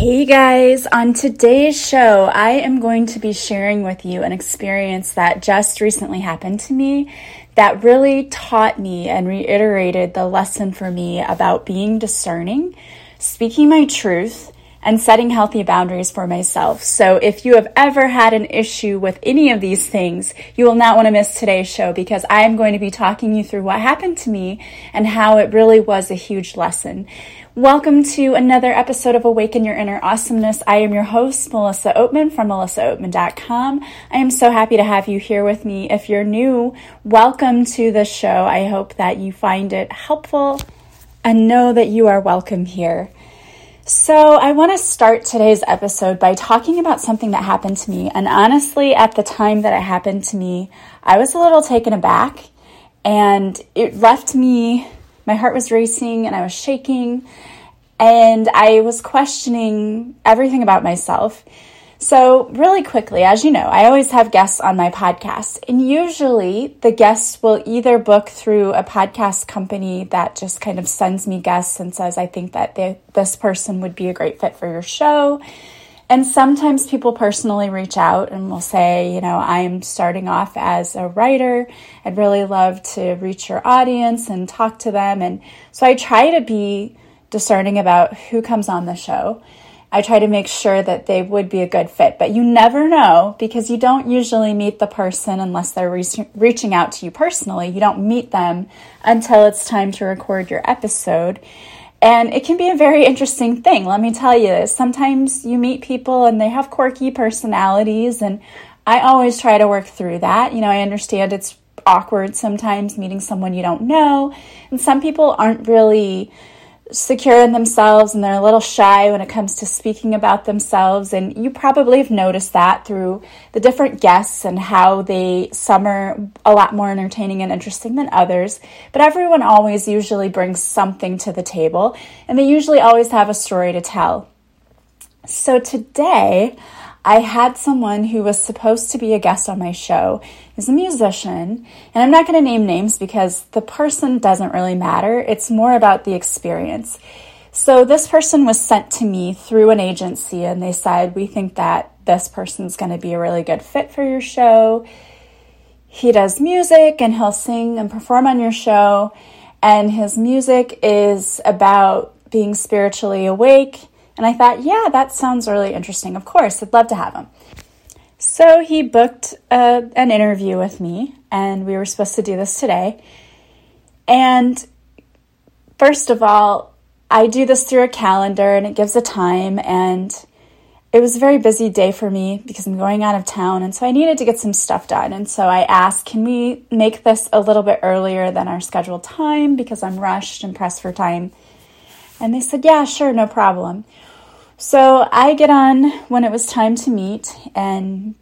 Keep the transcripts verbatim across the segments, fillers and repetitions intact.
Hey guys, on today's show, I am going to be sharing with you an experience that just recently happened to me that really taught me and reiterated the lesson for me about being discerning, speaking my truth, and setting healthy boundaries for myself. So if you have ever had an issue with any of these things, you will not want to miss today's show because I am going to be talking you through what happened to me and how it really was a huge lesson. Welcome to another episode of Awaken Your Inner Awesomeness. I am your host, Melissa Oatman from melissa oatman dot com. I am so happy to have you here with me. If you're new, welcome to the show. I hope that you find it helpful and know that you are welcome here. So I want to start today's episode by talking about something that happened to me. And honestly, at the time that it happened to me, I was a little taken aback and it left me, my heart was racing and I was shaking and I was questioning everything about myself. So really quickly, as you know, I always have guests on my podcast and usually the guests will either book through a podcast company that just kind of sends me guests and says, I think that they, this person would be a great fit for your show. And sometimes people personally reach out and will say, you know, I'm starting off as a writer. I'd really love to reach your audience and talk to them. And so I try to be discerning about who comes on the show. I try to make sure that they would be a good fit, but you never know because you don't usually meet the person unless they're re- reaching out to you personally. You don't meet them until it's time to record your episode. And it can be a very interesting thing. Let me tell you, sometimes you meet people and they have quirky personalities. And I always try to work through that. You know, I understand it's awkward sometimes meeting someone you don't know. And some people aren't really secure in themselves and they're a little shy when it comes to speaking about themselves. And you probably have noticed that through the different guests and how they, some are a lot more entertaining and interesting than others, but everyone always usually brings something to the table and they usually always have a story to tell. So today I had someone who was supposed to be a guest on my show. He's a musician, and I'm not going to name names because the person doesn't really matter. It's more about the experience. So this person was sent to me through an agency, and they said, we think that this person's going to be a really good fit for your show. He does music, and he'll sing and perform on your show, and his music is about being spiritually awake. And I thought, yeah, that sounds really interesting. Of course, I'd love to have him. So he booked uh, an interview with me, and we were supposed to do this today. And first of all, I do this through a calendar, and it gives a time. And it was a very busy day for me because I'm going out of town, and so I needed to get some stuff done. And so I asked, can we make this a little bit earlier than our scheduled time because I'm rushed and pressed for time? And they said, yeah, sure, no problem. So I get on when it was time to meet and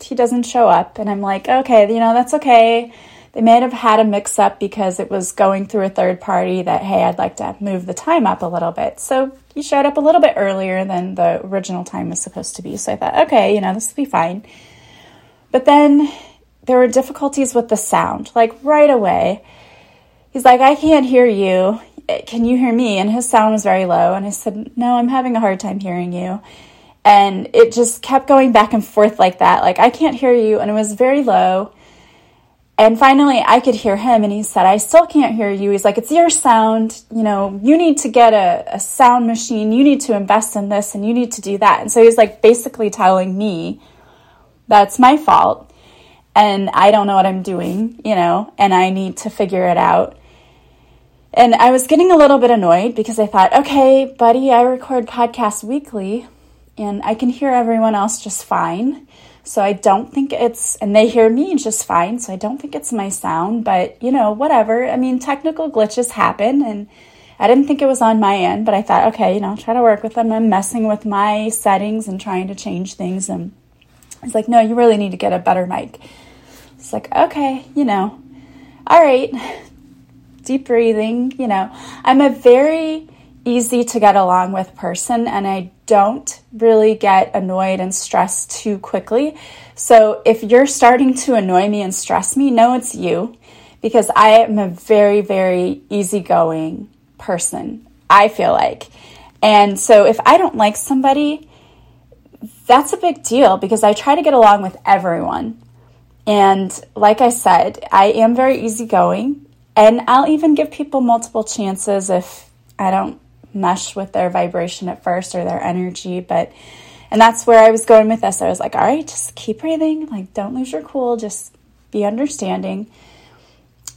he doesn't show up. And I'm like, okay, you know, that's okay. They may have had a mix up because it was going through a third party that, hey, I'd like to move the time up a little bit. So he showed up a little bit earlier than the original time was supposed to be. So I thought, okay, you know, this will be fine. But then there were difficulties with the sound. Like right away, he's like, I can't hear you. Can you hear me? And his sound was very low. And I said, no, I'm having a hard time hearing you. And it just kept going back and forth like that. Like, I can't hear you. And it was very low. And finally, I could hear him. And he said, I still can't hear you. He's like, it's your sound. You know, you need to get a, a sound machine. You need to invest in this and you need to do that. And so he's like basically telling me that's my fault. And I don't know what I'm doing, you know, and I need to figure it out. And I was getting a little bit annoyed because I thought, okay, buddy, I record podcasts weekly and I can hear everyone else just fine. So I don't think it's, and they hear me just fine. So I don't think it's my sound, but you know, whatever. I mean, technical glitches happen and I didn't think it was on my end, but I thought, okay, you know, try to work with them. I'm messing with my settings and trying to change things. And it's like, no, you really need to get a better mic. It's like, okay, you know, all right. Deep breathing, you know, I'm a very easy to get along with person and I don't really get annoyed and stressed too quickly. So if you're starting to annoy me and stress me, know it's you because I am a very, very easygoing person, I feel like. And so if I don't like somebody, that's a big deal because I try to get along with everyone. And like I said, I am very easygoing, and I'll even give people multiple chances if I don't mesh with their vibration at first or their energy. But, and that's where I was going with this. I was like, all right, just keep breathing. Like, don't lose your cool. Just be understanding.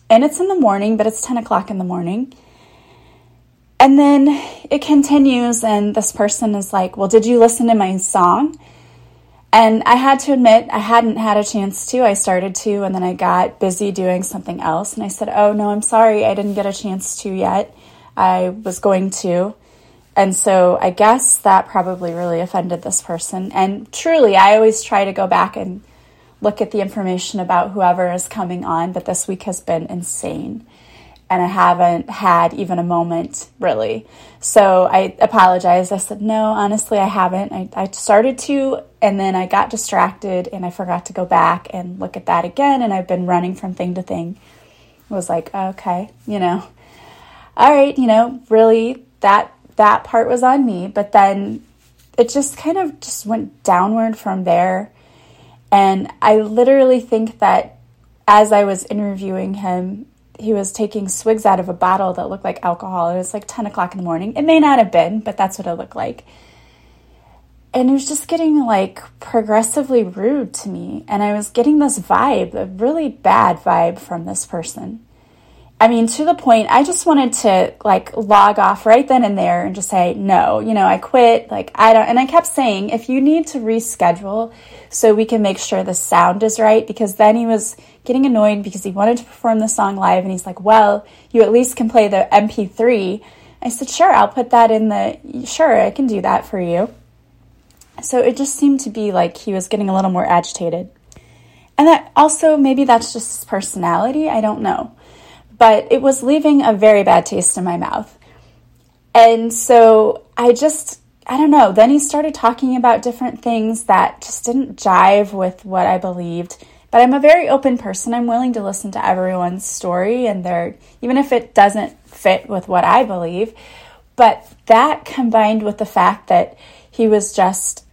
And it's in the morning, but it's ten o'clock in the morning. And then it continues, and this person is like, well, did you listen to my song? And I had to admit, I hadn't had a chance to. I started to, and then I got busy doing something else. And I said, oh, no, I'm sorry. I didn't get a chance to yet. I was going to. And so I guess that probably really offended this person. And truly, I always try to go back and look at the information about whoever is coming on. But this week has been insane. And I haven't had even a moment, really. So I apologized. I said, no, honestly, I haven't. I, I started to, and then I got distracted, and I forgot to go back and look at that again, and I've been running from thing to thing. It was like, okay, you know, all right, you know, really, that that part was on me. But then it just kind of just went downward from there. And I literally think that as I was interviewing him, he was taking swigs out of a bottle that looked like alcohol. It was like ten o'clock in the morning. It may not have been, but that's what it looked like. And it was just getting like progressively rude to me. And I was getting this vibe, a really bad vibe from this person. I mean, to the point, I just wanted to like log off right then and there and just say, no, you know, I quit. Like, I don't. And I kept saying, if you need to reschedule so we can make sure the sound is right, because then he was getting annoyed because he wanted to perform the song live. And he's like, well, you at least can play the M P three. I said, sure, I'll put that in the, sure, I can do that for you. So it just seemed to be like he was getting a little more agitated. And that also, maybe that's just his personality. I don't know. But it was leaving a very bad taste in my mouth. And so I just, I don't know. Then he started talking about different things that just didn't jive with what I believed. But I'm a very open person. I'm willing to listen to everyone's story, and their, even if it doesn't fit with what I believe. But that combined with the fact that he was just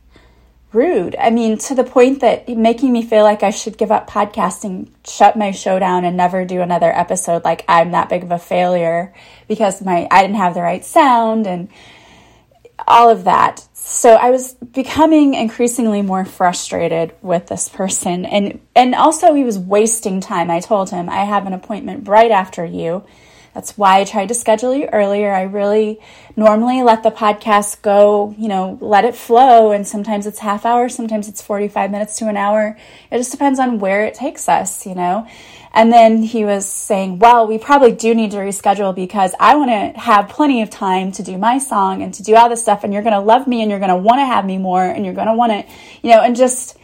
rude. I mean, to the point that making me feel like I should give up podcasting, shut my show down, and never do another episode. Like, I'm that big of a failure because my I didn't have the right sound and all of that. So I was becoming increasingly more frustrated with this person. And, and also he was wasting time. I told him, I have an appointment right after you. That's why I tried to schedule you earlier. I really normally let the podcast go, you know, let it flow. And sometimes it's half hour. Sometimes it's forty-five minutes to an hour. It just depends on where it takes us, you know. And then he was saying, well, we probably do need to reschedule because I want to have plenty of time to do my song and to do all this stuff. And you're going to love me, and you're going to want to have me more, and you're going to want to, you know, and just,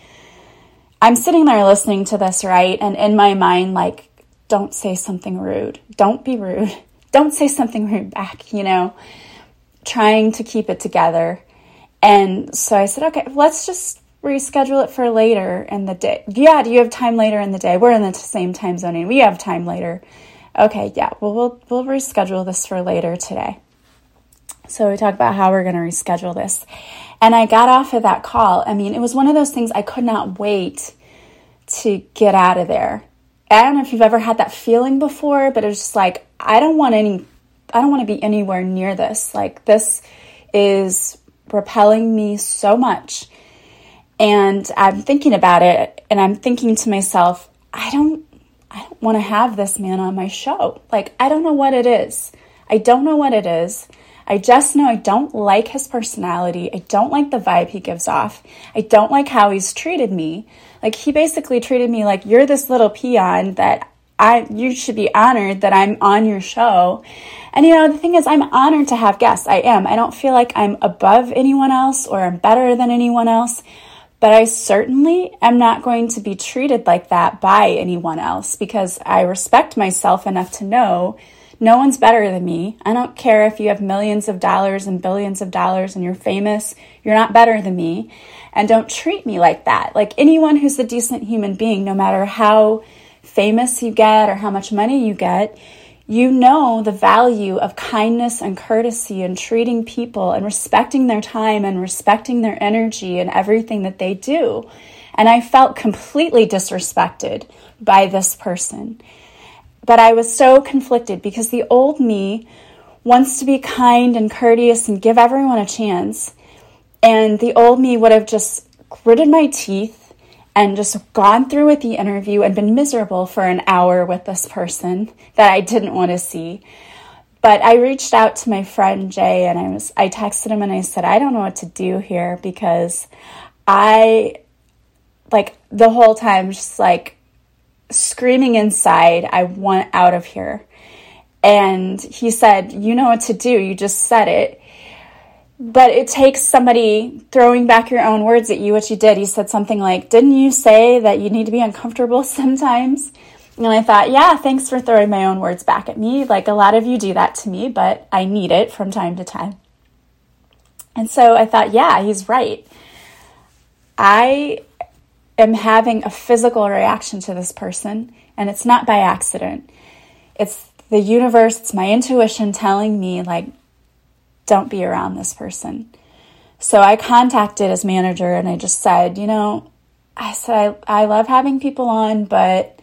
I'm sitting there listening to this, right? And in my mind, like, don't say something rude. Don't be rude. Don't say something rude back, you know, trying to keep it together. And so I said, okay, let's just reschedule it for later in the day. Yeah, do you have time later in the day? We're in the same time zone, and we have time later. Okay, yeah, well, we'll we'll reschedule this for later today. So we talked about how we're going to reschedule this. And I got off of that call. I mean, it was one of those things I could not wait to get out of there. I don't know if you've ever had that feeling before, but it's just like, I don't want any, I don't want to be anywhere near this. Like, this is repelling me so much. And I'm thinking about it, and I'm thinking to myself, I don't, I don't want to have this man on my show. Like, I don't know what it is. I don't know what it is. I just know I don't like his personality. I don't like the vibe he gives off. I don't like how he's treated me. Like, he basically treated me like, you're this little peon that I, you should be honored that I'm on your show. And, you know, the thing is, I'm honored to have guests. I am. I don't feel like I'm above anyone else or I'm better than anyone else. But I certainly am not going to be treated like that by anyone else, because I respect myself enough to know no one's better than me. I don't care if you have millions of dollars and billions of dollars and you're famous. You're not better than me. And don't treat me like that. Like, anyone who's a decent human being, no matter how famous you get or how much money you get, You know the value of kindness and courtesy and treating people and respecting their time and respecting their energy and everything that they do. And I felt completely disrespected by this person. But I was so conflicted because the old me wants to be kind and courteous and give everyone a chance. And the old me would have just gritted my teeth and just gone through with the interview and been miserable for an hour with this person that I didn't want to see. But I reached out to my friend Jay and I was I texted him and I said, I don't know what to do here because I, like, the whole time just like screaming inside, I want out of here. And he said, you know what to do. You just said it. But it takes somebody throwing back your own words at you, which he did. He said something like, didn't you say that you need to be uncomfortable sometimes? And I thought, yeah, thanks for throwing my own words back at me. Like, a lot of you do that to me, but I need it from time to time. And so I thought, yeah, he's right. I am having a physical reaction to this person, and it's not by accident. It's the universe, it's my intuition telling me, like, don't be around this person. So I contacted his manager and I just said, you know, I said, I, I love having people on, but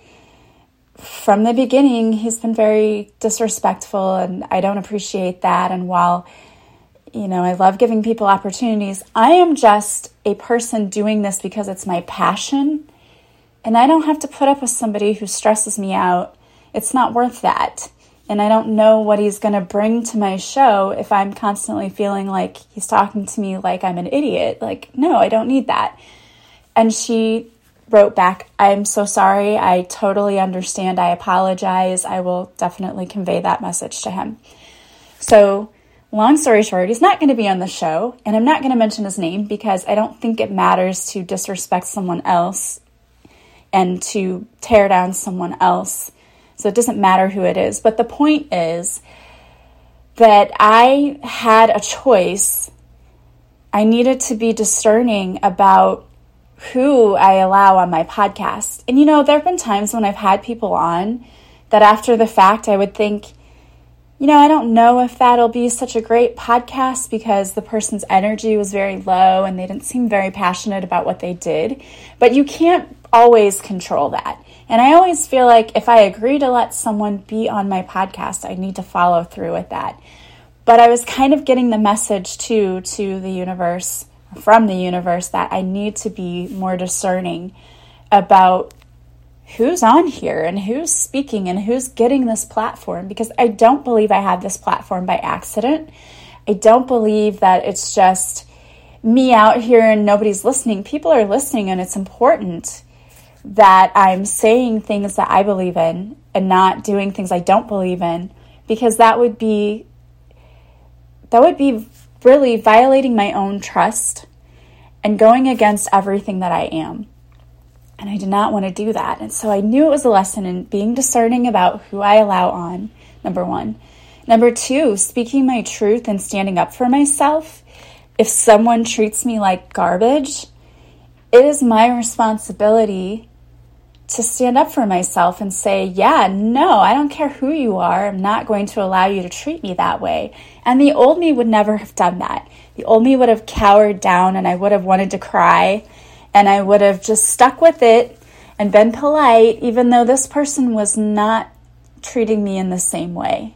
from the beginning, he's been very disrespectful and I don't appreciate that. And while, you know, I love giving people opportunities, I am just a person doing this because it's my passion and I don't have to put up with somebody who stresses me out. It's not worth that. And I don't know what he's going to bring to my show if I'm constantly feeling like he's talking to me like I'm an idiot. Like, no, I don't need that. And she wrote back, I'm so sorry. I totally understand. I apologize. I will definitely convey that message to him. So long story short, he's not going to be on the show. And I'm not going to mention his name because I don't think it matters to disrespect someone else and to tear down someone else. So it doesn't matter who it is. But the point is that I had a choice. I needed to be discerning about who I allow on my podcast. And, you know, there have been times when I've had people on that after the fact I would think, you know, I don't know if that'll be such a great podcast because the person's energy was very low and they didn't seem very passionate about what they did. But you can't always control that. And I always feel like if I agree to let someone be on my podcast, I need to follow through with that. But I was kind of getting the message too to the universe, from the universe, that I need to be more discerning about who's on here and who's speaking and who's getting this platform, because I don't believe I have this platform by accident. I don't believe that it's just me out here and nobody's listening. People are listening, and it's important that I'm saying things that I believe in and not doing things I don't believe in, because that would be that would be really violating my own trust and going against everything that I am. And I did not want to do that. And so I knew it was a lesson in being discerning about who I allow on, number one. Number two, speaking my truth and standing up for myself. If someone treats me like garbage, it is my responsibility to stand up for myself and say, yeah, no, I don't care who you are. I'm not going to allow you to treat me that way. And the old me would never have done that. The old me would have cowered down and I would have wanted to cry and I would have just stuck with it and been polite, even though this person was not treating me in the same way.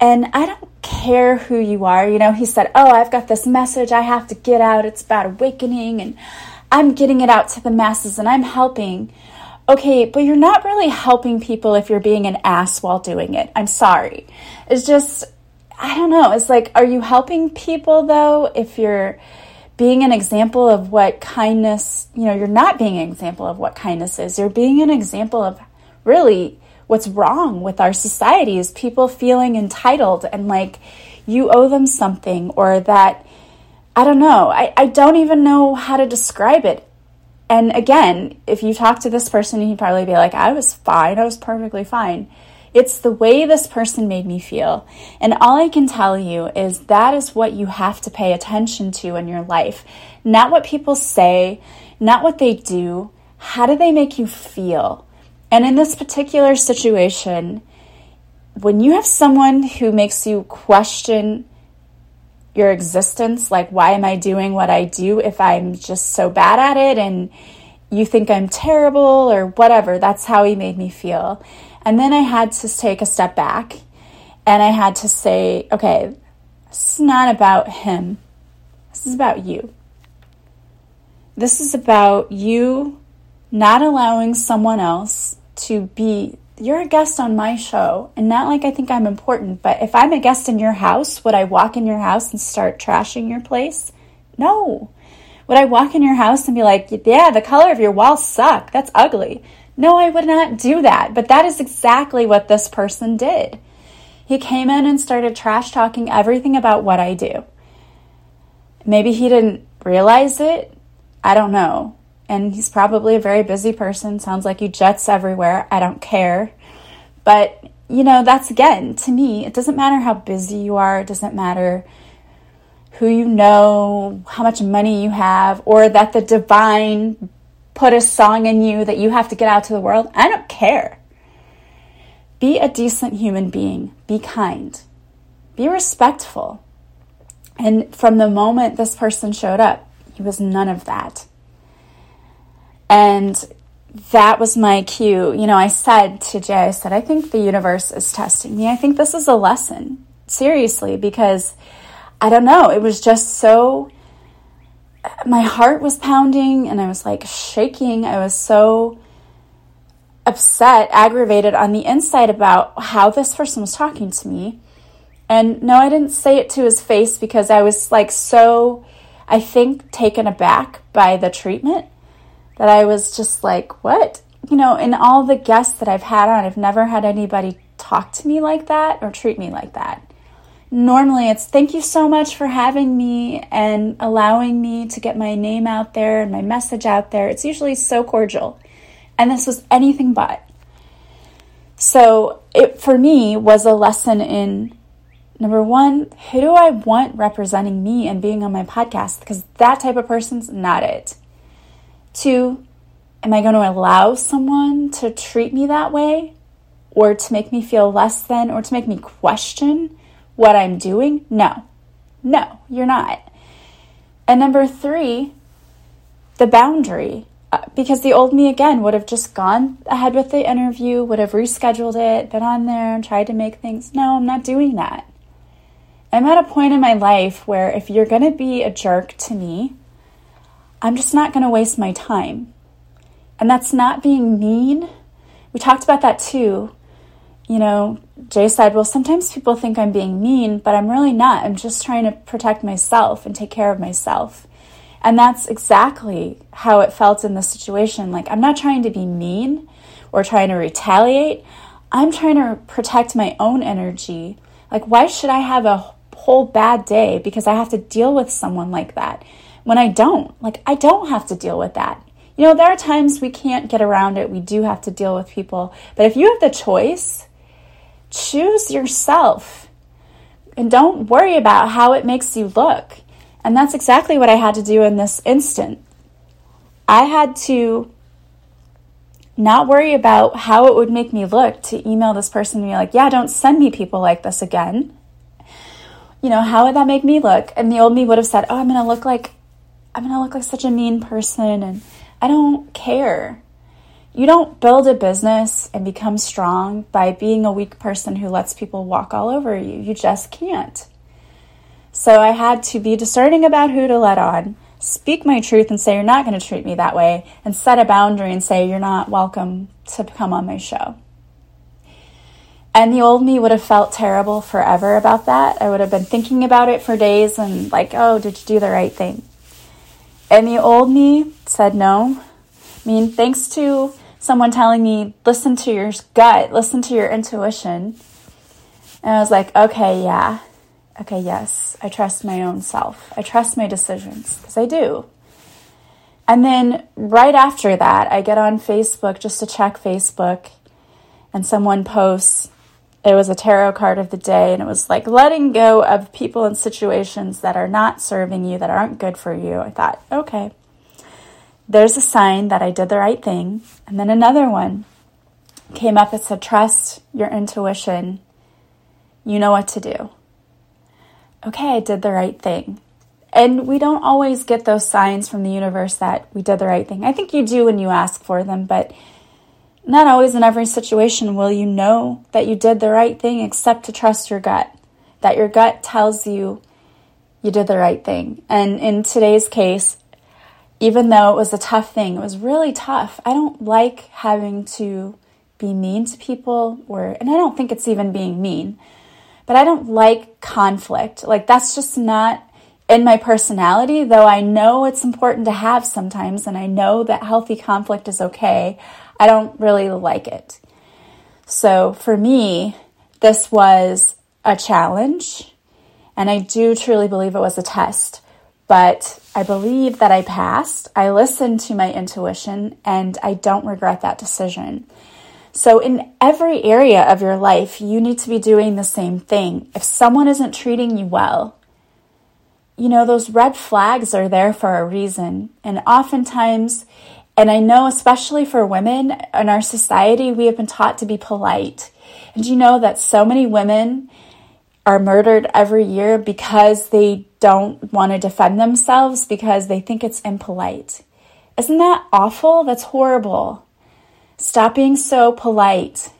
And I don't care who you are. You know, he said, oh, I've got this message I have to get out. It's about awakening and I'm getting it out to the masses and I'm helping. Okay, but you're not really helping people if you're being an ass while doing it. I'm sorry. It's just, I don't know. It's like, are you helping people though? If you're being an example of what kindness, you know, you're not being an example of what kindness is. You're being an example of really what's wrong with our society is people feeling entitled and like you owe them something, or that, I don't know, I, I don't even know how to describe it. And again, if you talk to this person, you'd probably be like, I was fine. I was perfectly fine. It's the way this person made me feel. And all I can tell you is that is what you have to pay attention to in your life. Not what people say, not what they do. How do they make you feel? And in this particular situation, when you have someone who makes you question your existence, like, why am I doing what I do if I'm just so bad at it and you think I'm terrible or whatever, that's how he made me feel. And then I had to take a step back and I had to say, okay, this is not about him. This is about you. This is about you not allowing someone else to be, you're a guest on my show, and not like I think I'm important, but if I'm a guest in your house, would I walk in your house and start trashing your place? No. Would I walk in your house and be like, yeah, the color of your walls suck. That's ugly. No, I would not do that. But that is exactly what this person did. He came in and started trash talking everything about what I do. Maybe he didn't realize it. I don't know. And he's probably a very busy person. Sounds like you jets everywhere. I don't care. But, you know, that's, again, to me, it doesn't matter how busy you are. It doesn't matter who you know, how much money you have, or that the divine put a song in you that you have to get out to the world. I don't care. Be a decent human being. Be kind. Be respectful. And from the moment this person showed up, he was none of that. And that was my cue. You know, I said to Jay, I said, I think the universe is testing me. I think this is a lesson, seriously, because I don't know. It was just so, my heart was pounding and I was like shaking. I was so upset, aggravated on the inside about how this person was talking to me. And no, I didn't say it to his face because I was like so, I think, taken aback by the treatment. That I was just like, what? You know, in all the guests that I've had on, I've never had anybody talk to me like that or treat me like that. Normally it's, thank you so much for having me and allowing me to get my name out there and my message out there. It's usually so cordial. And this was anything but. So it, for me, was a lesson in, number one, who do I want representing me and being on my podcast? Because that type of person's not it. Two, am I going to allow someone to treat me that way or to make me feel less than or to make me question what I'm doing? No, no, you're not. And number three, the boundary, because the old me, again, would have just gone ahead with the interview, would have rescheduled it, been on there and tried to make things. No, I'm not doing that. I'm at a point in my life where if you're going to be a jerk to me, I'm just not going to waste my time. And that's not being mean. We talked about that too. You know, Jay said, well, sometimes people think I'm being mean, but I'm really not. I'm just trying to protect myself and take care of myself. And that's exactly how it felt in this situation. Like, I'm not trying to be mean or trying to retaliate. I'm trying to protect my own energy. Like, why should I have a whole bad day because I have to deal with someone like that? When I don't, like, I don't have to deal with that. You know, there are times we can't get around it. We do have to deal with people. But if you have the choice, choose yourself and don't worry about how it makes you look. And that's exactly what I had to do in this instant. I had to not worry about how it would make me look to email this person and be like, yeah, don't send me people like this again. You know, how would that make me look? And the old me would have said, oh, I'm going to look like, I'm going to look like such a mean person, and I don't care. You don't build a business and become strong by being a weak person who lets people walk all over you. You just can't. So I had to be discerning about who to let on, speak my truth and say, you're not going to treat me that way, and set a boundary and say, you're not welcome to come on my show. And the old me would have felt terrible forever about that. I would have been thinking about it for days and like, oh, did you do the right thing? And the old me said no. I mean, thanks to someone telling me, listen to your gut, listen to your intuition. And I was like, okay, yeah. Okay, yes. I trust my own self. I trust my decisions because I do. And then right after that, I get on Facebook just to check Facebook, and someone posts, it was a tarot card of the day, and it was like letting go of people and situations that are not serving you, that aren't good for you. I thought, okay, there's a sign that I did the right thing. And then another one came up that said, trust your intuition You know what to do. Okay, I did the right thing. And we don't always get those signs from the universe that we did the right thing. I think you do when you ask for them, but not always in every situation will you know that you did the right thing except to trust your gut, that your gut tells you you did the right thing. And in today's case, even though it was a tough thing, it was really tough. I don't like having to be mean to people, or and I don't think it's even being mean, but I don't like conflict. Like, that's just not in my personality, though I know it's important to have sometimes, and I know that healthy conflict is okay. I don't really like it. So for me, this was a challenge, and I do truly believe it was a test, but I believe that I passed. I listened to my intuition, and I don't regret that decision. So in every area of your life, you need to be doing the same thing. If someone isn't treating you well, you know, those red flags are there for a reason. And oftentimes, and I know especially for women in our society, we have been taught to be polite. And you know that so many women are murdered every year because they don't want to defend themselves because they think it's impolite. Isn't that awful? That's horrible. Stop being so polite.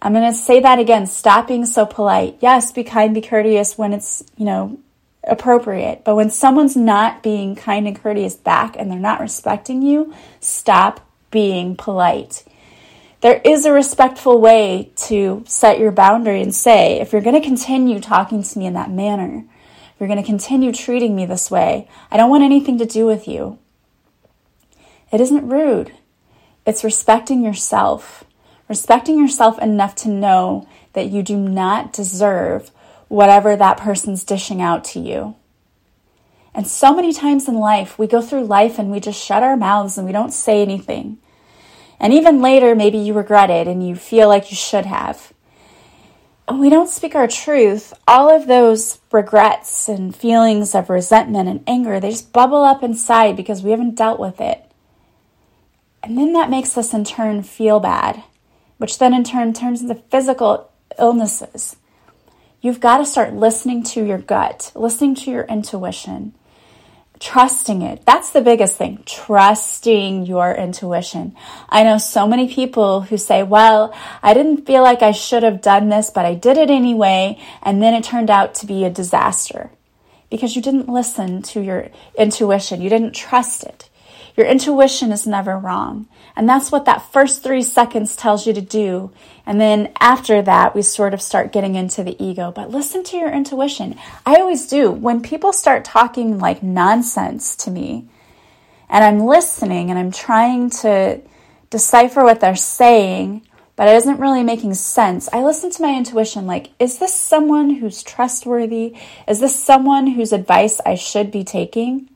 I'm going to say that again. Stop being so polite. Yes, be kind, be courteous when it's, you know, appropriate, but when someone's not being kind and courteous back and they're not respecting you, stop being polite. There is a respectful way to set your boundary and say, if you're going to continue talking to me in that manner, if you're going to continue treating me this way, I don't want anything to do with you. It isn't rude. It's respecting yourself, respecting yourself enough to know that you do not deserve whatever that person's dishing out to you. And so many times in life, we go through life and we just shut our mouths and we don't say anything. And even later, maybe you regret it and you feel like you should have. And we don't speak our truth. All of those regrets and feelings of resentment and anger, they just bubble up inside because we haven't dealt with it. And then that makes us in turn feel bad, which then in turn turns into physical illnesses. You've got to start listening to your gut, listening to your intuition, trusting it. That's the biggest thing, trusting your intuition. I know so many people who say, well, I didn't feel like I should have done this, but I did it anyway, and then it turned out to be a disaster because you didn't listen to your intuition. You didn't trust it. Your intuition is never wrong. And that's what that first three seconds tells you to do. And then after that, we sort of start getting into the ego. But listen to your intuition. I always do. When people start talking like nonsense to me, and I'm listening and I'm trying to decipher what they're saying, but it isn't really making sense, I listen to my intuition like, is this someone who's trustworthy? Is this someone whose advice I should be taking?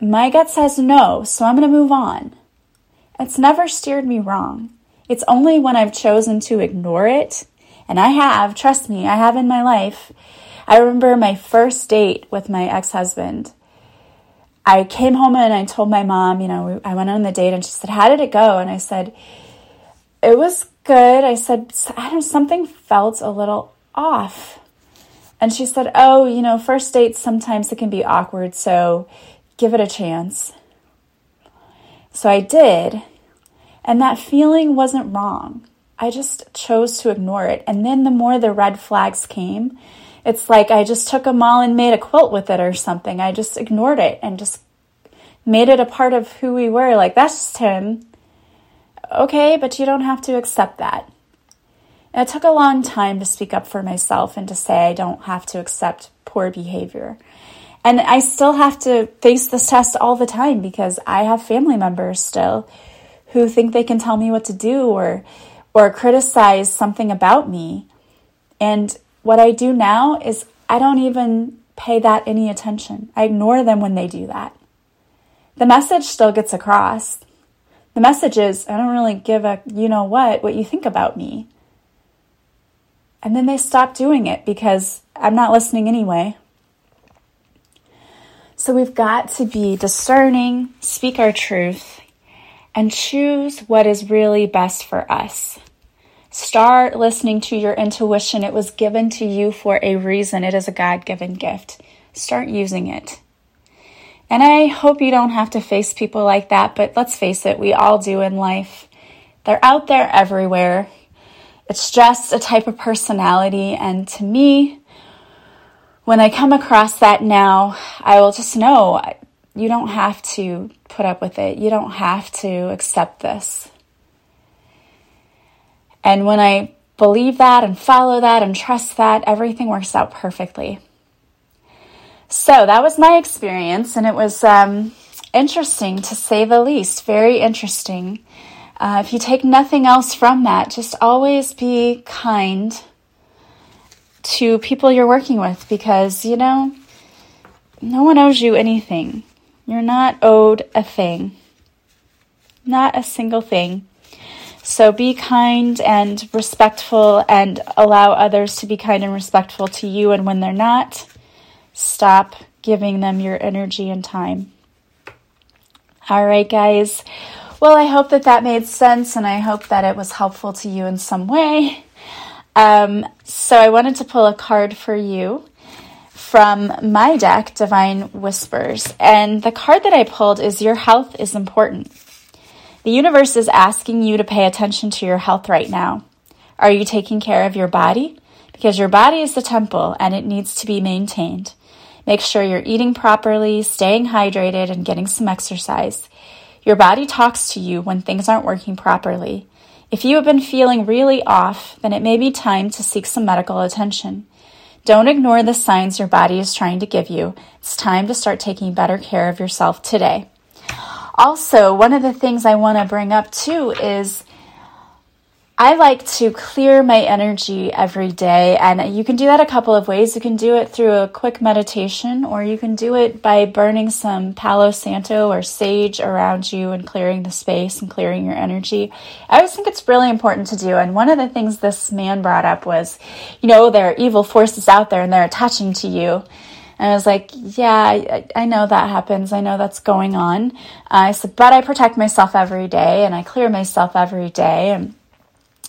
My gut says no, so I'm going to move on. It's never steered me wrong. It's only when I've chosen to ignore it, and I have, trust me, I have in my life. I remember my first date with my ex-husband. I came home and I told my mom, you know, I went on the date, and she said, how did it go? And I said, it was good. I said, I don't know, something felt a little off. And she said, oh, you know, first dates, sometimes it can be awkward, so give it a chance. So I did, and that feeling wasn't wrong. I just chose to ignore it. And then the more the red flags came, it's like I just took them all and made a quilt with it or something. I just ignored it and just made it a part of who we were. Like, that's him. Okay, but you don't have to accept that. And it took a long time to speak up for myself and to say I don't have to accept poor behavior. And I still have to face this test all the time because I have family members still who think they can tell me what to do or or criticize something about me. And what I do now is I don't even pay that any attention. I ignore them when they do that. The message still gets across. The message is, I don't really give a you know what, what you think about me. And then they stop doing it because I'm not listening anyway. So we've got to be discerning, speak our truth, and choose what is really best for us. Start listening to your intuition. It was given to you for a reason. It is a God-given gift. Start using it. And I hope you don't have to face people like that, but let's face it, we all do in life. They're out there everywhere. It's just a type of personality. And to me, when I come across that now, I will just know you don't have to put up with it. You don't have to accept this. And when I believe that and follow that and trust that, everything works out perfectly. So that was my experience, and it was um, interesting to say the least, very interesting. Uh, if you take nothing else from that, just always be kind to people you're working with because, you know, no one owes you anything. You're not owed a thing, not a single thing. So be kind and respectful and allow others to be kind and respectful to you. And when they're not, stop giving them your energy and time. All right, guys. Well, I hope that that made sense and I hope that it was helpful to you in some way. Um, so I wanted to pull a card for you from my deck, Divine Whispers. And the card that I pulled is Your Health is Important. The universe is asking you to pay attention to your health right now. Are you taking care of your body? Because your body is the temple and it needs to be maintained. Make sure you're eating properly, staying hydrated, and getting some exercise. Your body talks to you when things aren't working properly. If you have been feeling really off, then it may be time to seek some medical attention. Don't ignore the signs your body is trying to give you. It's time to start taking better care of yourself today. Also, one of the things I want to bring up too is I like to clear my energy every day, and you can do that a couple of ways. You can do it through a quick meditation, or you can do it by burning some Palo Santo or sage around you and clearing the space and clearing your energy. I always think it's really important to do, and one of the things this man brought up was, you know, there are evil forces out there and they're attaching to you. And I was like, yeah, I, I know that happens. I know that's going on. Uh, I said, but I protect myself every day and I clear myself every day. And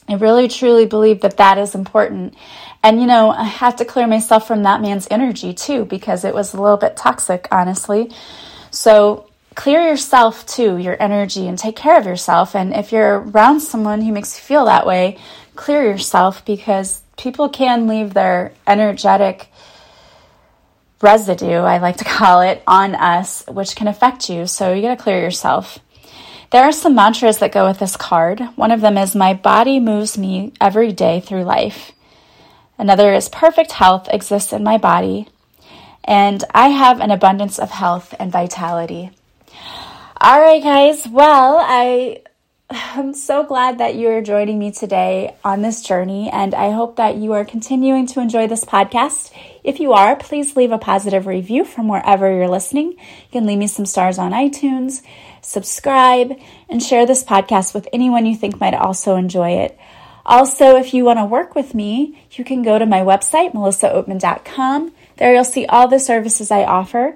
I really, truly believe that that is important. And, you know, I have to clear myself from that man's energy too, because it was a little bit toxic, honestly. So clear yourself too, your energy, and take care of yourself. And if you're around someone who makes you feel that way, clear yourself, because people can leave their energetic residue, I like to call it, on us, which can affect you. So you got to clear yourself. There are some mantras that go with this card. One of them is, my body moves me every day through life. Another is, perfect health exists in my body. And I have an abundance of health and vitality. All right, guys. Well, I I'm so glad that you're joining me today on this journey, and I hope that you are continuing to enjoy this podcast. If you are, please leave a positive review from wherever you're listening. You can leave me some stars on iTunes, subscribe, and share this podcast with anyone you think might also enjoy it. Also, if you want to work with me, you can go to my website, melissa oatman dot com. There you'll see all the services I offer.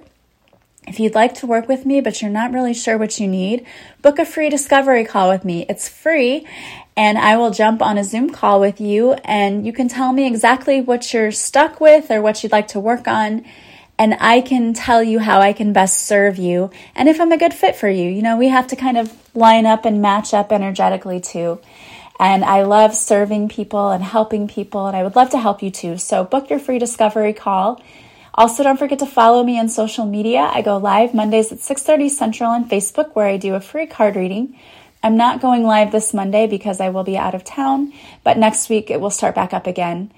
If you'd like to work with me, but you're not really sure what you need, book a free discovery call with me. It's free, and I will jump on a Zoom call with you, and you can tell me exactly what you're stuck with or what you'd like to work on, and I can tell you how I can best serve you and if I'm a good fit for you. You know, we have to kind of line up and match up energetically too. And I love serving people and helping people, and I would love to help you too. So book your free discovery call. Also, don't forget to follow me on social media. I go live Mondays at six thirty Central on Facebook, where I do a free card reading. I'm not going live this Monday because I will be out of town, but next week it will start back up again.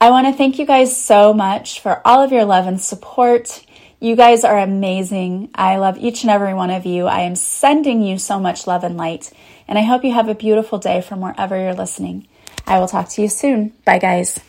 I want to thank you guys so much for all of your love and support. You guys are amazing. I love each and every one of you. I am sending you so much love and light, and I hope you have a beautiful day from wherever you're listening. I will talk to you soon. Bye, guys.